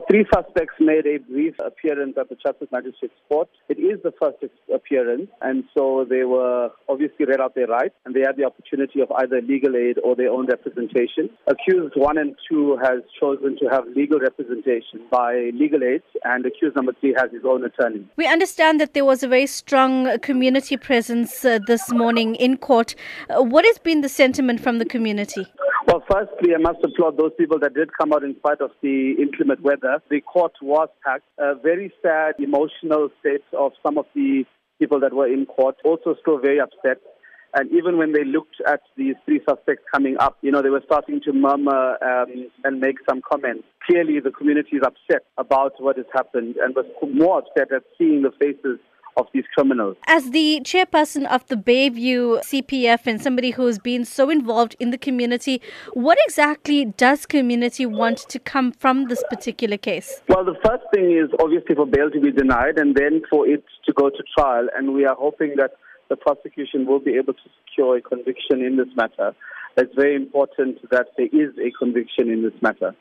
Well, three suspects made a brief appearance at the Chatsworth Magistrates Court. It is the first appearance, and so they were obviously read out their rights, and they had the opportunity of either legal aid or their own representation. Accused 1 and 2 has chosen to have legal representation by legal aid, and accused number 3 has his own attorney. We understand that there was a very strong community presence this morning in court. What has been the sentiment from the community? Well, firstly, I must applaud those people that did come out in spite of the inclement weather. The court was packed. A very sad, emotional state of some of the people that were in court, also still very upset. And even when they looked at these three suspects coming up, they were starting to murmur and make some comments. Clearly, the community is upset about what has happened and was more upset at seeing the faces of these criminals. As the chairperson of the Bayview CPF and somebody who has been so involved in the community, what exactly does community want to come from this particular case? Well, the first thing is obviously for bail to be denied and then for it to go to trial. And we are hoping that the prosecution will be able to secure a conviction in this matter. It's very important that there is a conviction in this matter.